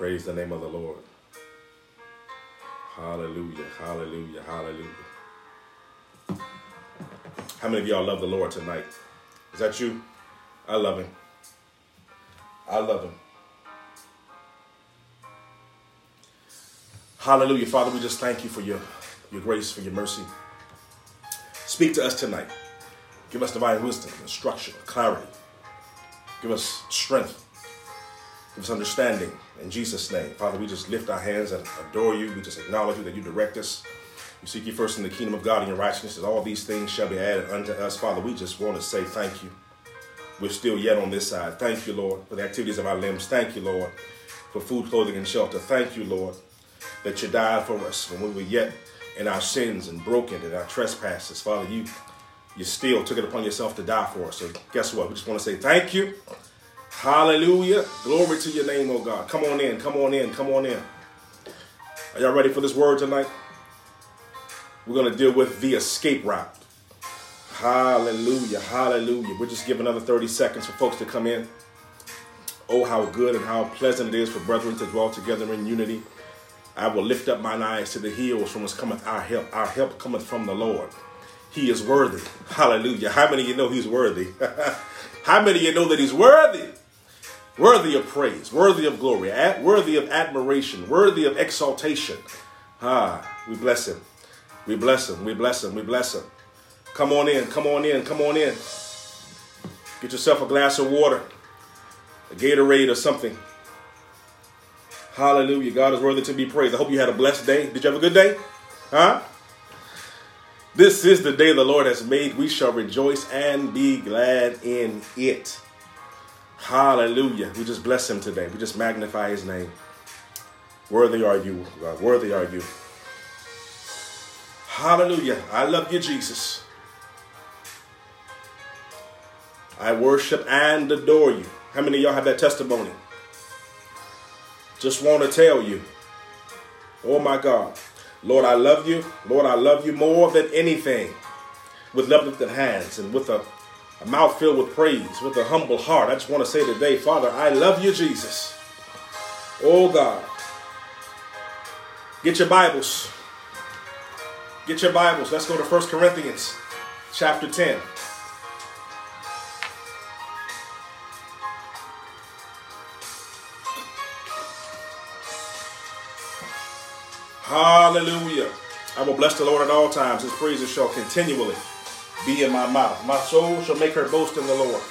Praise the name of the Lord. Hallelujah, hallelujah, hallelujah. How many of y'all love the Lord tonight? Is that you? I love him. I love him. Hallelujah. Father, we just thank you for your grace, for your mercy. Speak to us tonight. Give us divine wisdom, instruction, clarity. Give us strength. Give us understanding in Jesus' name. Father, we just lift our hands and adore you. We just acknowledge you that you direct us. You seek you first in the kingdom of God and your righteousness, and all these things shall be added unto us. Father, we just want to say thank you. We're still yet on this side. Thank you, Lord, for the activities of our limbs. Thank you, Lord, for food, clothing, and shelter. Thank you, Lord, that you died for us when we were yet in our sins and broken and our trespasses. Father, you still took it upon yourself to die for us. So guess what? We just want to say thank you. Hallelujah. Glory to your name, oh God. Come on in, come on in, come on in. Are y'all ready for this word tonight? We're going to deal with the escape route. Hallelujah, hallelujah. We'll just give another 30 seconds for folks to come in. Oh, how good and how pleasant it is for brethren to dwell together in unity. I will lift up mine eyes to the hills, from whence cometh our help. Our help cometh from the Lord. He is worthy. Hallelujah. How many of you know he's worthy? How many of you know that he's worthy? Worthy of praise, worthy of glory, worthy of admiration, worthy of exaltation. We bless him. We bless him. We bless him. We bless him. Come on in, come on in, come on in. Get yourself a glass of water, a Gatorade or something. Hallelujah. God is worthy to be praised. I hope you had a blessed day. Did you have a good day? Huh? This is the day the Lord has made. We shall rejoice and be glad in it. Hallelujah. We just bless him today. We just magnify his name. Worthy are you, God. Worthy are you. Hallelujah. I love you, Jesus. I worship and adore you. How many of y'all have that testimony? Just want to tell you. Oh my God. Lord, I love you. Lord, I love you more than anything. With uplifted hands and with a mouth filled with praise, with a humble heart. I just want to say today, Father, I love you, Jesus. Oh God. Get your Bibles. Get your Bibles. Let's go to 1 Corinthians chapter 10. Hallelujah. I will bless the Lord at all times. His praises shall continually be in my mouth. My soul shall make her boast in the Lord.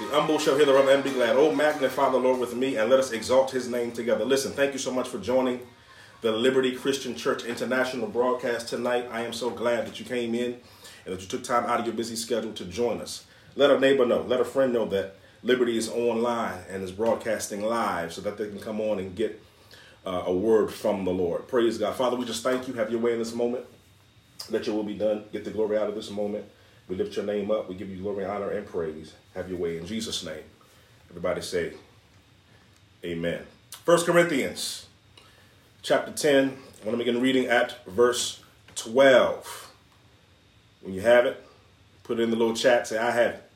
The humble shall hear thereof and be glad. Oh, magnify the Lord with me, and let us exalt his name together. Listen, thank you so much for joining the Liberty Christian Church International broadcast tonight. I am so glad that you came in and that you took time out of your busy schedule to join us. Let a neighbor know, let a friend know that Liberty is online and is broadcasting live so that they can come on and get a word from the Lord. Praise God. Father, we just thank you. Have your way in this moment. Let your will be done. Get the glory out of this moment. We lift your name up. We give you glory, honor, and praise. Have your way in Jesus' name. Everybody say amen. 1 Corinthians chapter 10. I want to begin reading at verse 12. When you have it, put it in the little chat. Say, I have it.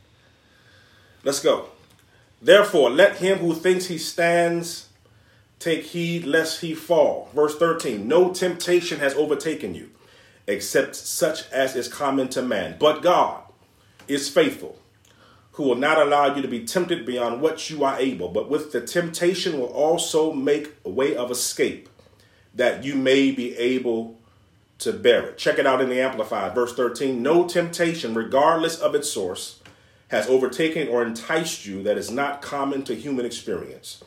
Let's go. Therefore, let him who thinks he stands take heed lest he fall. Verse 13, no temptation has overtaken you, except such as is common to man. But God is faithful, who will not allow you to be tempted beyond what you are able, but with the temptation will also make a way of escape, that you may be able to bear it. Check it out in the Amplified. Verse 13, no temptation, regardless of its source, has overtaken or enticed you that is not common to human experience.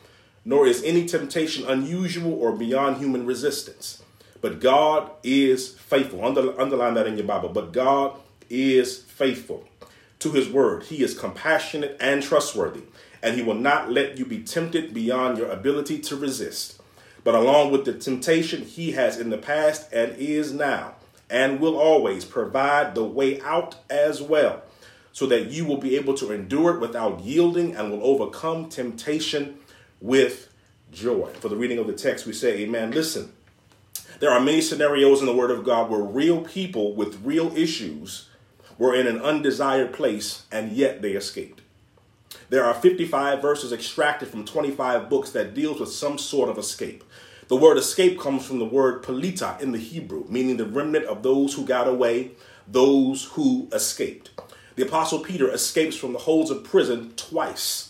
Nor is any temptation unusual or beyond human resistance. But God is faithful. Underline that in your Bible. But God is faithful to his word. He is compassionate and trustworthy, and he will not let you be tempted beyond your ability to resist. But along with the temptation, he has in the past and is now and will always provide the way out as well, so that you will be able to endure it without yielding and will overcome temptation with joy. For the reading of the text, we say amen. Listen, there are many scenarios in the Word of God where real people with real issues were in an undesired place and yet they escaped. There are 55 verses extracted from 25 books that deals with some sort of escape. The word escape comes from the word pelita in the Hebrew, meaning the remnant of those who got away, those who escaped. The Apostle Peter escapes from the holds of prison twice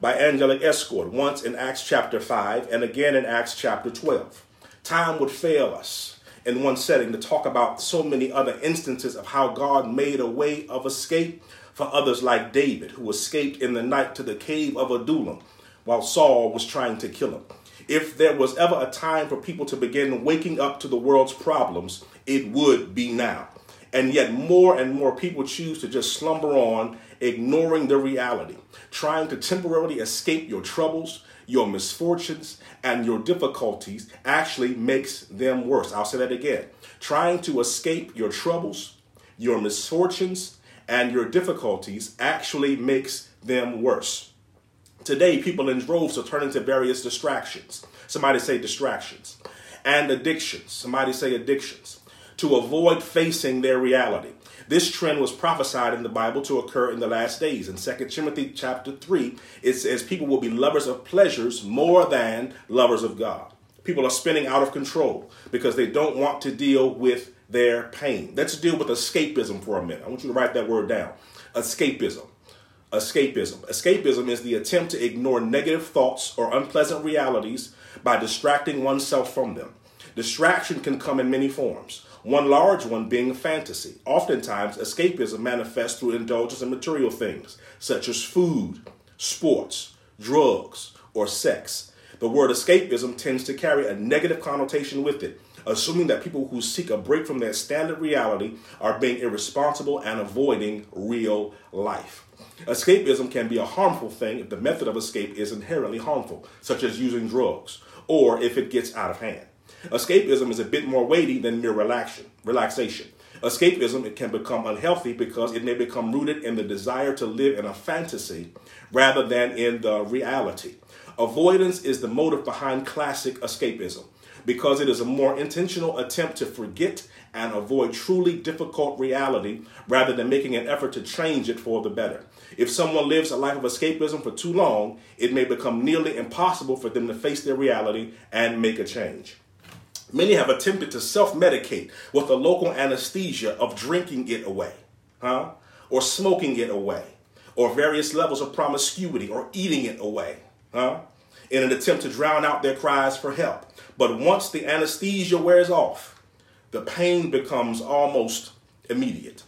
by angelic escort, once in Acts chapter 5 and again in Acts chapter 12. Time would fail us in one setting to talk about so many other instances of how God made a way of escape for others like David, who escaped in the night to the cave of Adullam while Saul was trying to kill him. If there was ever a time for people to begin waking up to the world's problems, it would be now. And yet more and more people choose to just slumber on, ignoring the reality, trying to temporarily escape your troubles, your misfortunes, and your difficulties actually makes them worse. I'll say that again. Trying to escape your troubles, your misfortunes, and your difficulties actually makes them worse. Today, people in droves are turning to various distractions. Somebody say distractions. And addictions. Somebody say addictions. To avoid facing their reality. This trend was prophesied in the Bible to occur in the last days. In 2 Timothy chapter 3, it says people will be lovers of pleasures more than lovers of God. People are spinning out of control because they don't want to deal with their pain. Let's deal with escapism for a minute. I want you to write that word down. Escapism. Escapism. Escapism is the attempt to ignore negative thoughts or unpleasant realities by distracting oneself from them. Distraction can come in many forms. One large one being fantasy. Oftentimes, escapism manifests through indulgence in material things, such as food, sports, drugs, or sex. The word escapism tends to carry a negative connotation with it, assuming that people who seek a break from their standard reality are being irresponsible and avoiding real life. Escapism can be a harmful thing if the method of escape is inherently harmful, such as using drugs, or if it gets out of hand. Escapism is a bit more weighty than mere relaxation. Escapism, it can become unhealthy because it may become rooted in the desire to live in a fantasy rather than in the reality. Avoidance is the motive behind classic escapism because it is a more intentional attempt to forget and avoid truly difficult reality rather than making an effort to change it for the better. If someone lives a life of escapism for too long, it may become nearly impossible for them to face their reality and make a change. Many have attempted to self-medicate with the local anesthesia of drinking it away, or smoking it away, or various levels of promiscuity, or eating it away, in an attempt to drown out their cries for help. But once the anesthesia wears off, the pain becomes almost immediate.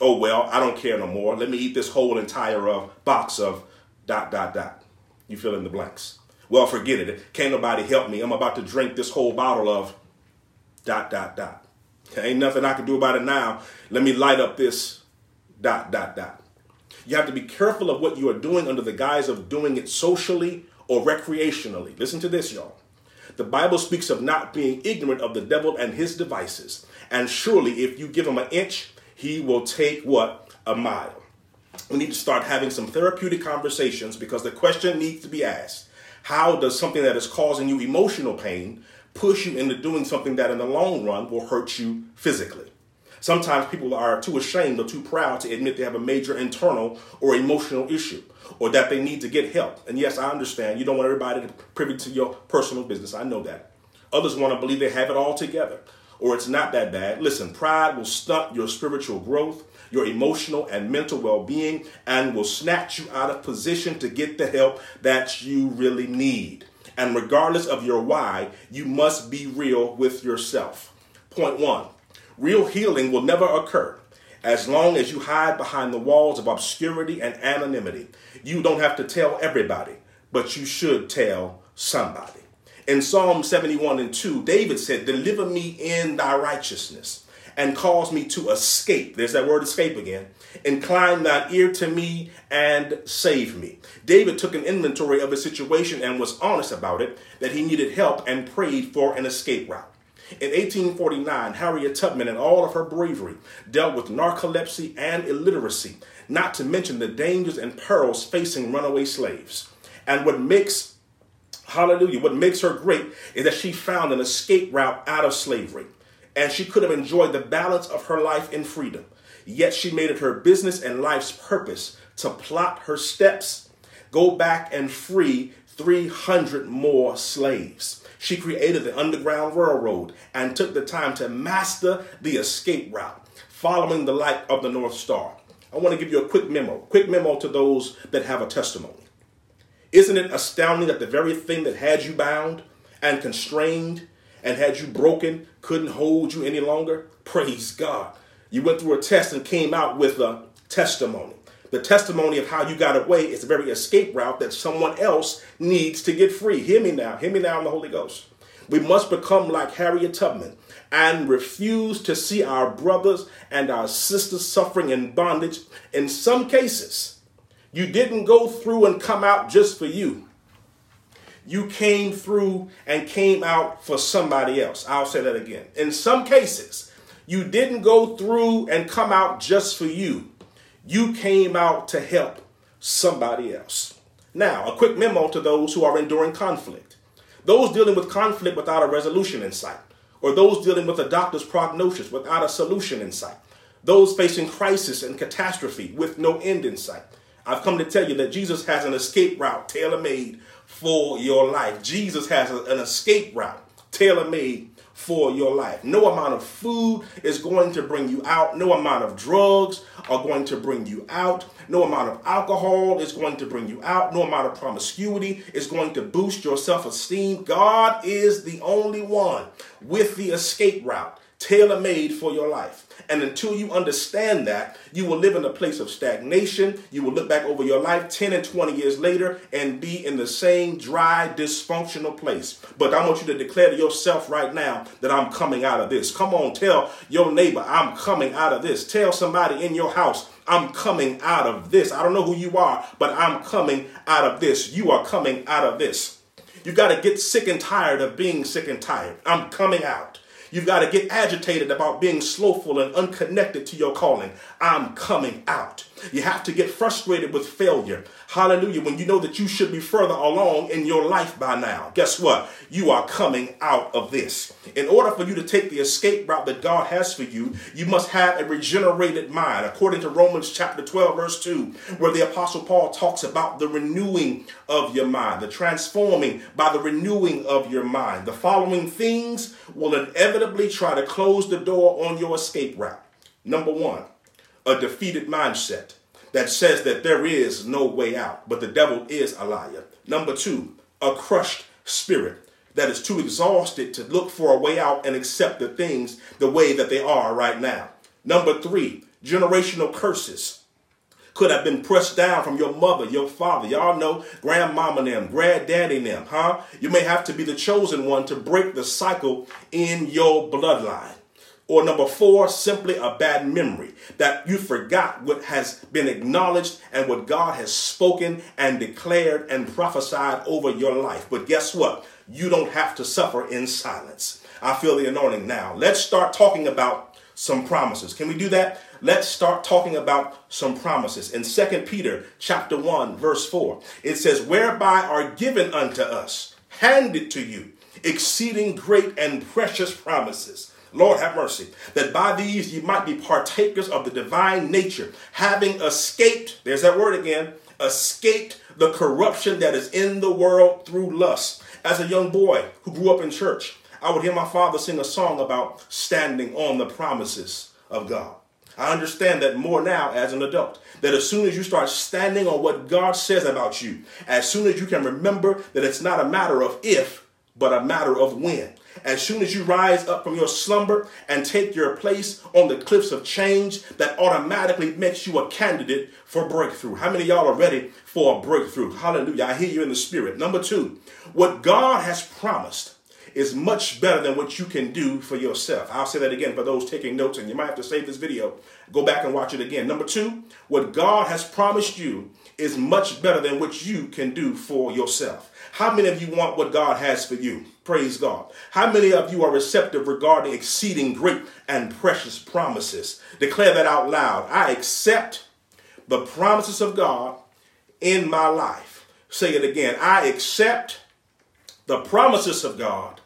Oh, well, I don't care no more. Let me eat this whole entire box of ... You fill in the blanks. Well, forget it. Can't nobody help me. I'm about to drink this whole bottle of ... Ain't nothing I can do about it now. Let me light up this ... You have to be careful of what you are doing under the guise of doing it socially or recreationally. Listen to this, y'all. The Bible speaks of not being ignorant of the devil and his devices. And surely if you give him an inch, he will take what? A mile. We need to start having some therapeutic conversations because the question needs to be asked. How does something that is causing you emotional pain push you into doing something that in the long run will hurt you physically? Sometimes people are too ashamed or too proud to admit they have a major internal or emotional issue or that they need to get help. And yes, I understand. You don't want everybody to be privy to your personal business. I know that. Others want to believe they have it all together or it's not that bad. Listen, pride will stunt your spiritual growth, your emotional and mental well-being, and will snatch you out of position to get the help that you really need. And regardless of your why, you must be real with yourself. Point one, real healing will never occur as long as you hide behind the walls of obscurity and anonymity. You don't have to tell everybody, but you should tell somebody. In Psalm 71:2, David said, "Deliver me in thy righteousness, and cause me to escape." There's that word escape again. "Incline thine ear to me and save me." David took an inventory of his situation and was honest about it, that he needed help and prayed for an escape route. In 1849, Harriet Tubman, in all of her bravery, dealt with narcolepsy and illiteracy, not to mention the dangers and perils facing runaway slaves. And what makes her great is that she found an escape route out of slavery. And she could have enjoyed the balance of her life in freedom. Yet she made it her business and life's purpose to plot her steps go back and free 300 more slaves. She created the Underground Railroad and took the time to master the escape route, following the light of the North Star. I want to give you a quick memo to those that have a testimony. Isn't it astounding that the very thing that had you bound and constrained and had you broken couldn't hold you any longer? Praise God. You went through a test and came out with a testimony. The testimony of how you got away is the very escape route that someone else needs to get free. Hear me now in the Holy Ghost. We must become like Harriet Tubman and refuse to see our brothers and our sisters suffering in bondage. In some cases, you didn't go through and come out just for you. You came through and came out for somebody else. I'll say that again. In some cases, you didn't go through and come out just for you. You came out to help somebody else. Now, a quick memo to those who are enduring conflict. Those dealing with conflict without a resolution in sight, or those dealing with a doctor's prognosis without a solution in sight, those facing crisis and catastrophe with no end in sight. I've come to tell you that Jesus has an escape route tailor-made for your life. Jesus has an escape route tailor-made for your life. No amount of food is going to bring you out. No amount of drugs are going to bring you out. No amount of alcohol is going to bring you out. No amount of promiscuity is going to boost your self-esteem. God is the only one with the escape route tailor-made for your life. And until you understand that, you will live in a place of stagnation. You will look back over your life 10 and 20 years later and be in the same dry, dysfunctional place. But I want you to declare to yourself right now that I'm coming out of this. Come on, tell your neighbor, I'm coming out of this. Tell somebody in your house, I'm coming out of this. I don't know who you are, but I'm coming out of this. You are coming out of this. You've got to get sick and tired of being sick and tired. I'm coming out. You've got to get agitated about being slothful and unconnected to your calling. I'm coming out. You have to get frustrated with failure. Hallelujah. When you know that you should be further along in your life by now. Guess what? You are coming out of this. In order for you to take the escape route that God has for you, you must have a regenerated mind. According to Romans chapter 12, verse 2, where the Apostle Paul talks about the renewing of your mind, the transforming by the renewing of your mind. The following things will inevitably try to close the door on your escape route. Number one, a defeated mindset that says that there is no way out, but the devil is a liar. Number two, a crushed spirit that is too exhausted to look for a way out and accept the things the way that they are right now. Number three, generational curses. Could have been pressed down from your mother, your father. Y'all know grandmama and them, granddaddy and them, huh? You may have to be the chosen one to break the cycle in your bloodline. Or number four, simply a bad memory that you forgot what has been acknowledged and what God has spoken and declared and prophesied over your life. But guess what? You don't have to suffer in silence. I feel the anointing now. Let's start talking about some promises. Can we do that? Let's start talking about some promises. In 2 Peter chapter 1, verse 4, it says, whereby are given unto us, handed to you, exceeding great and precious promises. Lord have mercy, that by these ye might be partakers of the divine nature, having escaped, there's that word again, escaped the corruption that is in the world through lust. As a young boy who grew up in church, I would hear my father sing a song about standing on the promises of God. I understand that more now as an adult, that as soon as you start standing on what God says about you, as soon as you can remember that it's not a matter of if, but a matter of when. As soon as you rise up from your slumber and take your place on the cliffs of change, that automatically makes you a candidate for breakthrough. How many of y'all are ready for a breakthrough? Hallelujah. I hear you in the spirit. Number two, what God has promised is much better than what you can do for yourself. I'll say that again for those taking notes, and you might have to save this video. Go back and watch it again. Number two, what God has promised you is much better than what you can do for yourself. How many of you want what God has for you? Praise God. How many of you are receptive regarding exceeding great and precious promises? Declare that out loud. I accept the promises of God in my life. Say it again. I accept the promises of God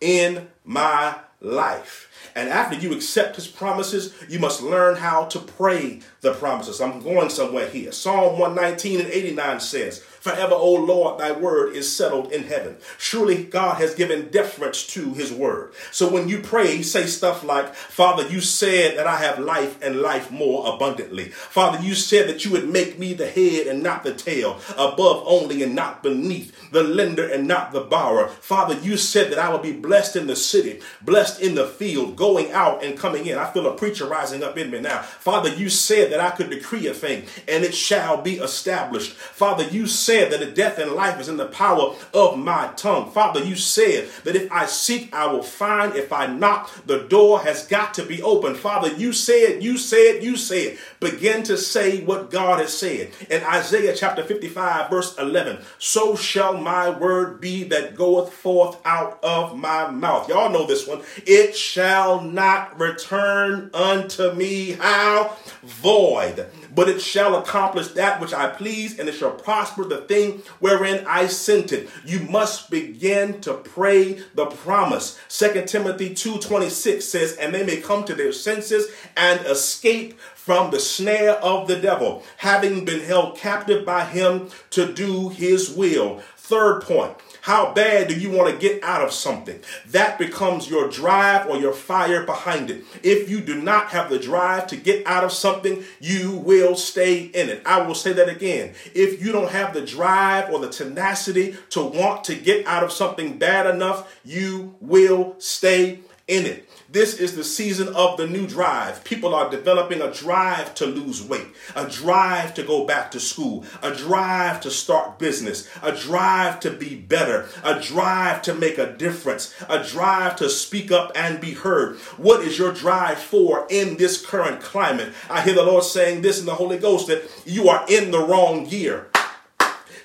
in my life. And after you accept his promises, you must learn how to pray the promises. I'm going somewhere here. Psalm 119 and 89 says, Forever, O Lord, thy word is settled in heaven. Surely God has given deference to his word. So when you pray, say stuff like, Father, you said that I have life and life more abundantly. Father, you said that you would make me the head and not the tail, above only and not beneath, the lender and not the borrower. Father, you said that I would be blessed in the city, blessed in the field, going out and coming in. I feel a preacher rising up in me now. Father, you said that I could decree a thing and it shall be established. Father, you said that the death and life is in the power of my tongue. Father, you said that if I seek, I will find. If I knock, the door has got to be open. Father, you said. Begin to say what God has said. In Isaiah chapter 55, verse 11, so shall my word be that goeth forth out of my mouth. Y'all know this one. It shall not return unto me, how? Void. But it shall accomplish that which I please, and it shall prosper the thing wherein I sent it. You must begin to pray the promise. 2 Timothy 2:26 says, and they may come to their senses and escape from the snare of the devil, having been held captive by him to do his will. Third point. How bad do you want to get out of something? That becomes your drive or your fire behind it. If you do not have the drive to get out of something, you will stay in it. I will say that again. If you don't have the drive or the tenacity to want to get out of something bad enough, you will stay in it. This is the season of the new drive. People are developing a drive to lose weight, a drive to go back to school, a drive to start business, a drive to be better, a drive to make a difference, a drive to speak up and be heard. What is your drive for in this current climate? I hear the Lord saying this in the Holy Ghost, that you are in the wrong gear.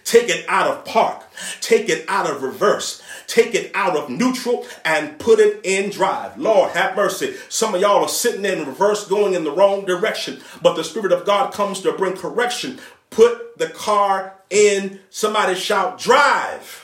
Take it out of park. Take it out of reverse. Take it out of neutral and put it in drive. Lord, have mercy. Some of y'all are sitting in reverse, going in the wrong direction, but the Spirit of God comes to bring correction. Put the car in. Somebody shout, drive.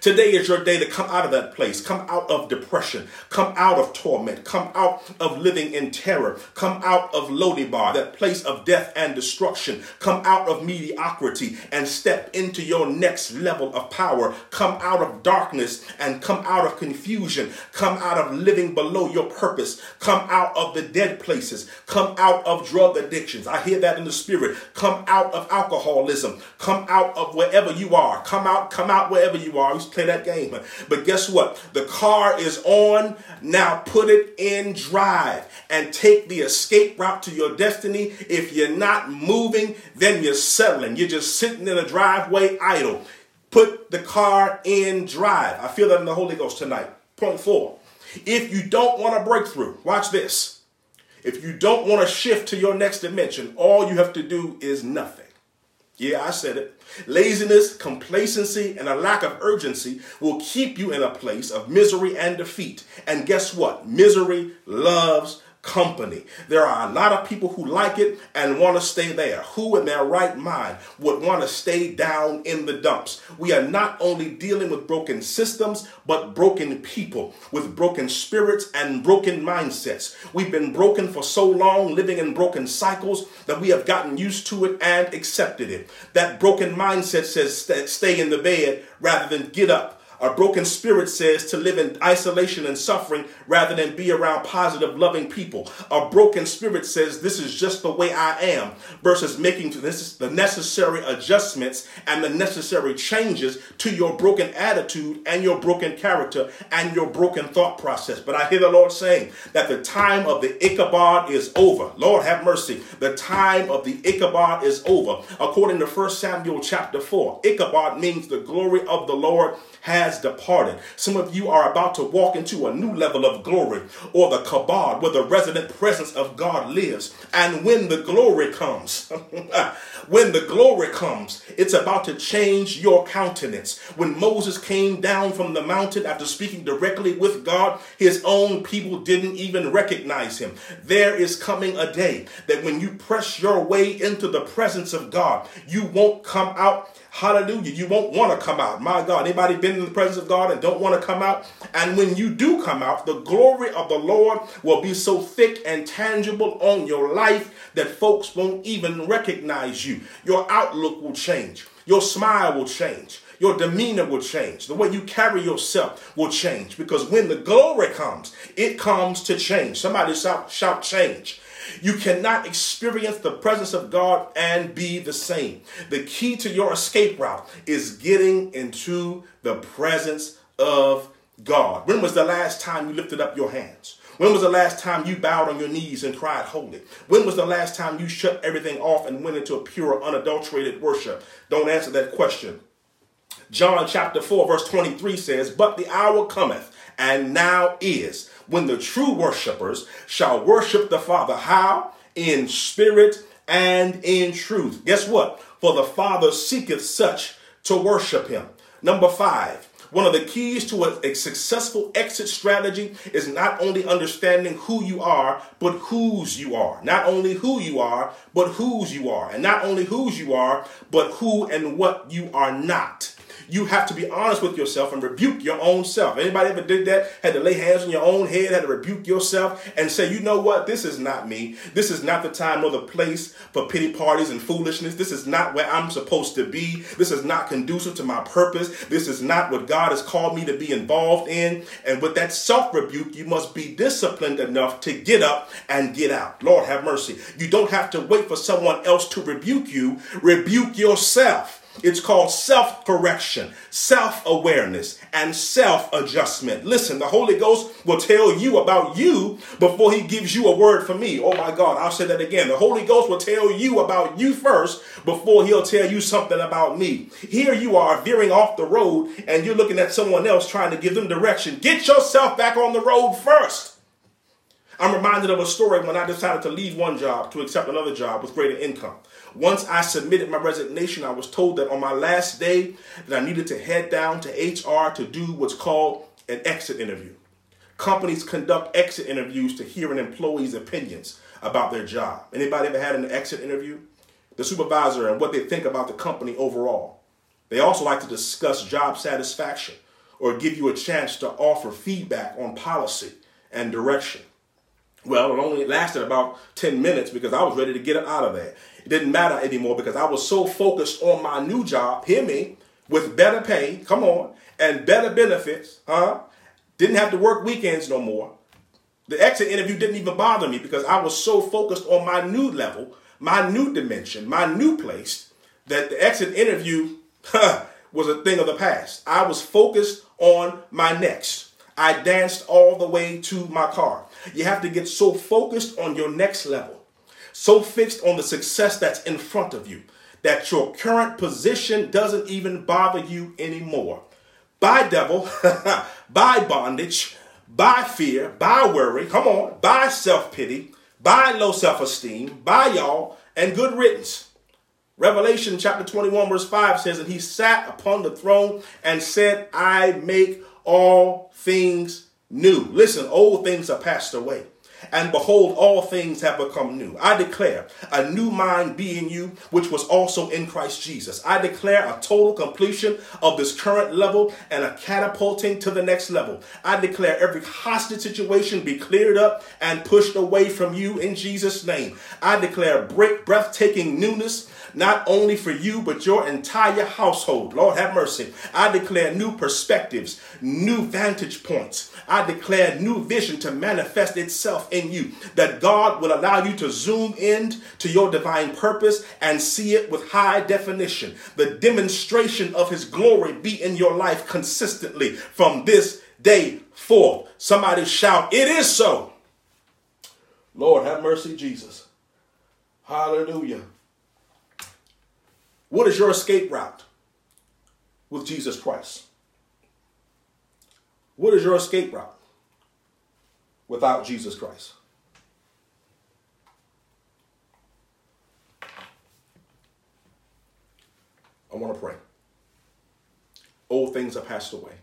Today is your day to come out of that place, come out of depression, come out of torment, come out of living in terror, come out of Lodibar, that place of death and destruction, come out of mediocrity and step into your next level of power, come out of darkness and come out of confusion, come out of living below your purpose, come out of the dead places, come out of drug addictions. I hear that in the spirit. Come out of alcoholism, come out of wherever you are, come out wherever you are. Play that game. But guess what? The car is on. Now put it in drive and take the escape route to your destiny. If you're not moving, then you're settling. You're just sitting in a driveway idle. Put the car in drive. I feel that in the Holy Ghost tonight. Point 4. If you don't want a breakthrough, watch this. If you don't want to shift to your next dimension, all you have to do is nothing. Yeah, I said it. Laziness, complacency, and a lack of urgency will keep you in a place of misery and defeat. And guess what? Misery loves company. There are a lot of people who like it and want to stay there. Who in their right mind would want to stay down in the dumps? We are not only dealing with broken systems, but broken people with broken spirits and broken mindsets. We've been broken for so long, living in broken cycles, that we have gotten used to it and accepted it. That broken mindset says stay in the bed rather than get up. A broken spirit says to live in isolation and suffering rather than be around positive, loving people. A broken spirit says this is just the way I am versus making the necessary adjustments and the necessary changes to your broken attitude and your broken character and your broken thought process. But I hear the Lord saying that the time of the Ichabod is over. Lord, have mercy. The time of the Ichabod is over. According to 1 Samuel chapter 4, Ichabod means the glory of the Lord has departed. Some of you are about to walk into a new level of glory, or the kabod, where the resident presence of God lives. And when the glory comes, it's about to change your countenance. When Moses came down from the mountain after speaking directly with God, his own people didn't even recognize him. There is coming a day that when you press your way into the presence of God, you won't come out. Hallelujah. You won't want to come out. My God, anybody been in the presence of God and don't want to come out? And when you do come out, the glory of the Lord will be so thick and tangible on your life that folks won't even recognize you. Your outlook will change. Your smile will change. Your demeanor will change. The way you carry yourself will change. Because when the glory comes, it comes to change. Somebody shout change. You cannot experience the presence of God and be the same. The key to your escape route is getting into the presence of God. When was the last time you lifted up your hands? When was the last time you bowed on your knees and cried holy? When was the last time you shut everything off and went into a pure, unadulterated worship? Don't answer that question. John chapter 4 verse 23 says, "But the hour cometh, and now is, when the true worshipers shall worship the Father." How? In spirit and in truth. Guess what? For the Father seeketh such to worship him. Number 5. One of the keys to a successful exit strategy is not only understanding who you are, but whose you are. Not only who you are, but whose you are. And not only whose you are, but who and what you are not. You have to be honest with yourself and rebuke your own self. Anybody ever did that? Had to lay hands on your own head, had to rebuke yourself and say, you know what? This is not me. This is not the time or the place for pity parties and foolishness. This is not where I'm supposed to be. This is not conducive to my purpose. This is not what God has called me to be involved in. And with that self-rebuke, you must be disciplined enough to get up and get out. Lord, have mercy. You don't have to wait for someone else to rebuke you. Rebuke yourself. It's called self-correction, self-awareness, and self-adjustment. Listen, the Holy Ghost will tell you about you before he gives you a word for me. Oh my God, I'll say that again. The Holy Ghost will tell you about you first before he'll tell you something about me. Here you are veering off the road and you're looking at someone else trying to give them direction. Get yourself back on the road first. I'm reminded of a story when I decided to leave one job to accept another job with greater income. Once I submitted my resignation, I was told that on my last day that I needed to head down to HR to do what's called an exit interview. Companies conduct exit interviews to hear an employee's opinions about their job. Anybody ever had an exit interview? The supervisor and what they think about the company overall. They also like to discuss job satisfaction or give you a chance to offer feedback on policy and direction. Well, it only lasted about 10 minutes because I was ready to get it out of there. It didn't matter anymore because I was so focused on my new job, hear me, with better pay, come on, and better benefits, Didn't have to work weekends no more. The exit interview didn't even bother me because I was so focused on my new level, my new dimension, my new place, that the exit interview was a thing of the past. I was focused on my next. I danced all the way to my car. You have to get so focused on your next level, so fixed on the success that's in front of you, that your current position doesn't even bother you anymore. By devil, by bondage, by fear, by worry, come on, by self-pity, by low self-esteem, by y'all, and good riddance. Revelation chapter 21 verse 5 says, "And he sat upon the throne and said, I make all things new. Listen, old things are passed away, and behold, all things have become new. I declare a new mind be in you, which was also in Christ Jesus." I declare a total completion of this current level and a catapulting to the next level. I declare every hostage situation be cleared up and pushed away from you in Jesus' name. I declare breathtaking newness, not only for you, but your entire household. Lord, have mercy. I declare new perspectives, new vantage points. I declare new vision to manifest itself in you, that God will allow you to zoom in to your divine purpose and see it with high definition. The demonstration of his glory be in your life consistently from this day forth. Somebody shout, "It is so." Lord, have mercy, Jesus. Hallelujah. What is your escape route with Jesus Christ? What is your escape route without Jesus Christ? I want to pray. Old things are passed away,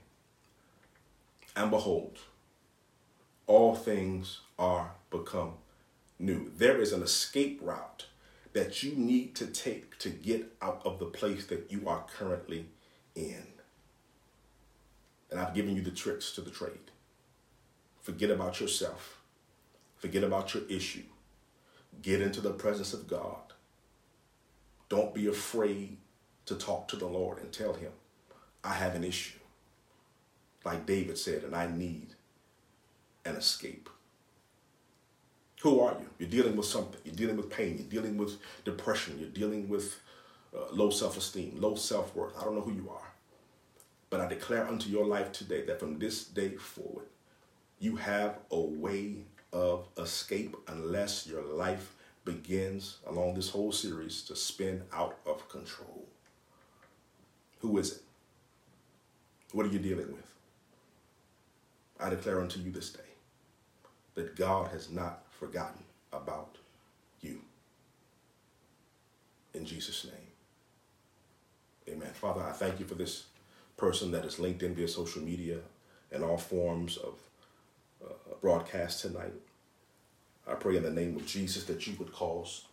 and behold, all things are become new. There is an escape route that you need to take to get out of the place that you are currently in. And I've given you the tricks to the trade. Forget about yourself. Forget about your issue. Get into the presence of God. Don't be afraid to talk to the Lord and tell him, I have an issue. Like David said, and I need an escape. Who are you? You're dealing with something. You're dealing with pain. You're dealing with depression. You're dealing with low self-esteem, low self-worth. I don't know who you are. But I declare unto your life today that from this day forward, you have a way of escape unless your life begins along this whole series to spin out of control. Who is it? What are you dealing with? I declare unto you this day that God has not forgotten about you. In Jesus' name, amen. Father, I thank you for this person that is linked in via social media and all forms of broadcast tonight. I pray in the name of Jesus that you would cause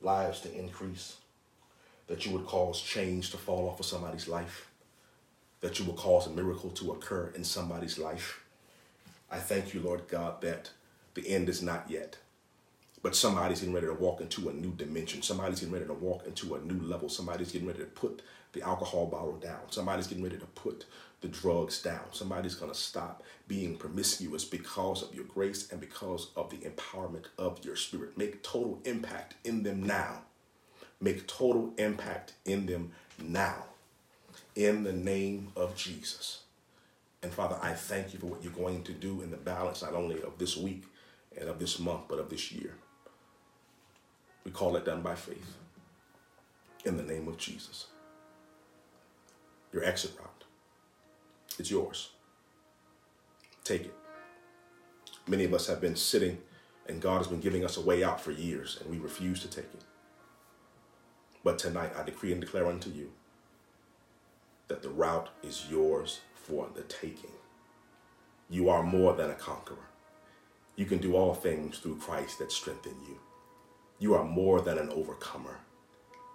lives to increase, that you would cause change to fall off of somebody's life, that you will cause a miracle to occur in somebody's life. I thank you, Lord God, that the end is not yet, but somebody's getting ready to walk into a new dimension. Somebody's getting ready to walk into a new level. Somebody's getting ready to put the alcohol bottle down. Somebody's getting ready to put the drugs down. Somebody's going to stop being promiscuous because of your grace and because of the empowerment of your spirit. Make total impact in them now. Make total impact in them now. In the name of Jesus. And Father, I thank you for what you're going to do in the balance, not only of this week and of this month, but of this year. We call it done by faith. In the name of Jesus. Your exit route. It's yours. Take it. Many of us have been sitting and God has been giving us a way out for years and we refuse to take it. But tonight I decree and declare unto you that the route is yours for the taking. You are more than a conqueror. You can do all things through Christ that strengthen you. You are more than an overcomer.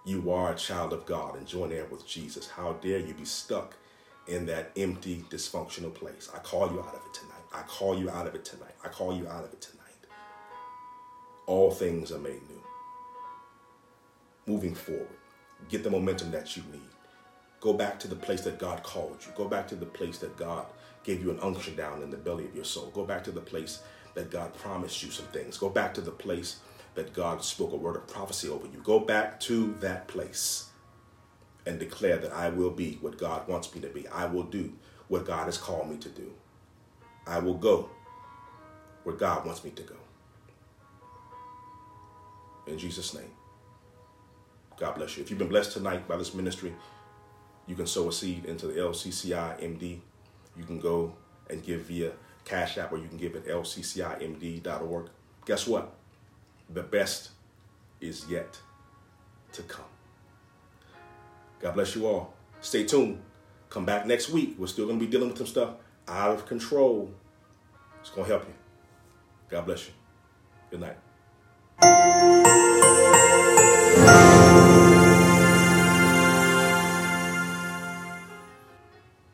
You are a child of God and join there with Jesus. How dare you be stuck in that empty, dysfunctional place? I call you out of it tonight. I call you out of it tonight. I call you out of it tonight. All things are made new. Moving forward, get the momentum that you need. Go back to the place that God called you. Go back to the place that God gave you an unction down in the belly of your soul. Go back to the place that God promised you some things. Go back to the place that God spoke a word of prophecy over you. Go back to that place and declare that I will be what God wants me to be. I will do what God has called me to do. I will go where God wants me to go. In Jesus' name, God bless you. If you've been blessed tonight by this ministry, you can sow a seed into the LCCIMD. You can go and give via Cash App or you can give at lccimd.org. Guess what? The best is yet to come. God bless you all. Stay tuned. Come back next week. We're still going to be dealing with some stuff out of control. It's going to help you. God bless you. Good night.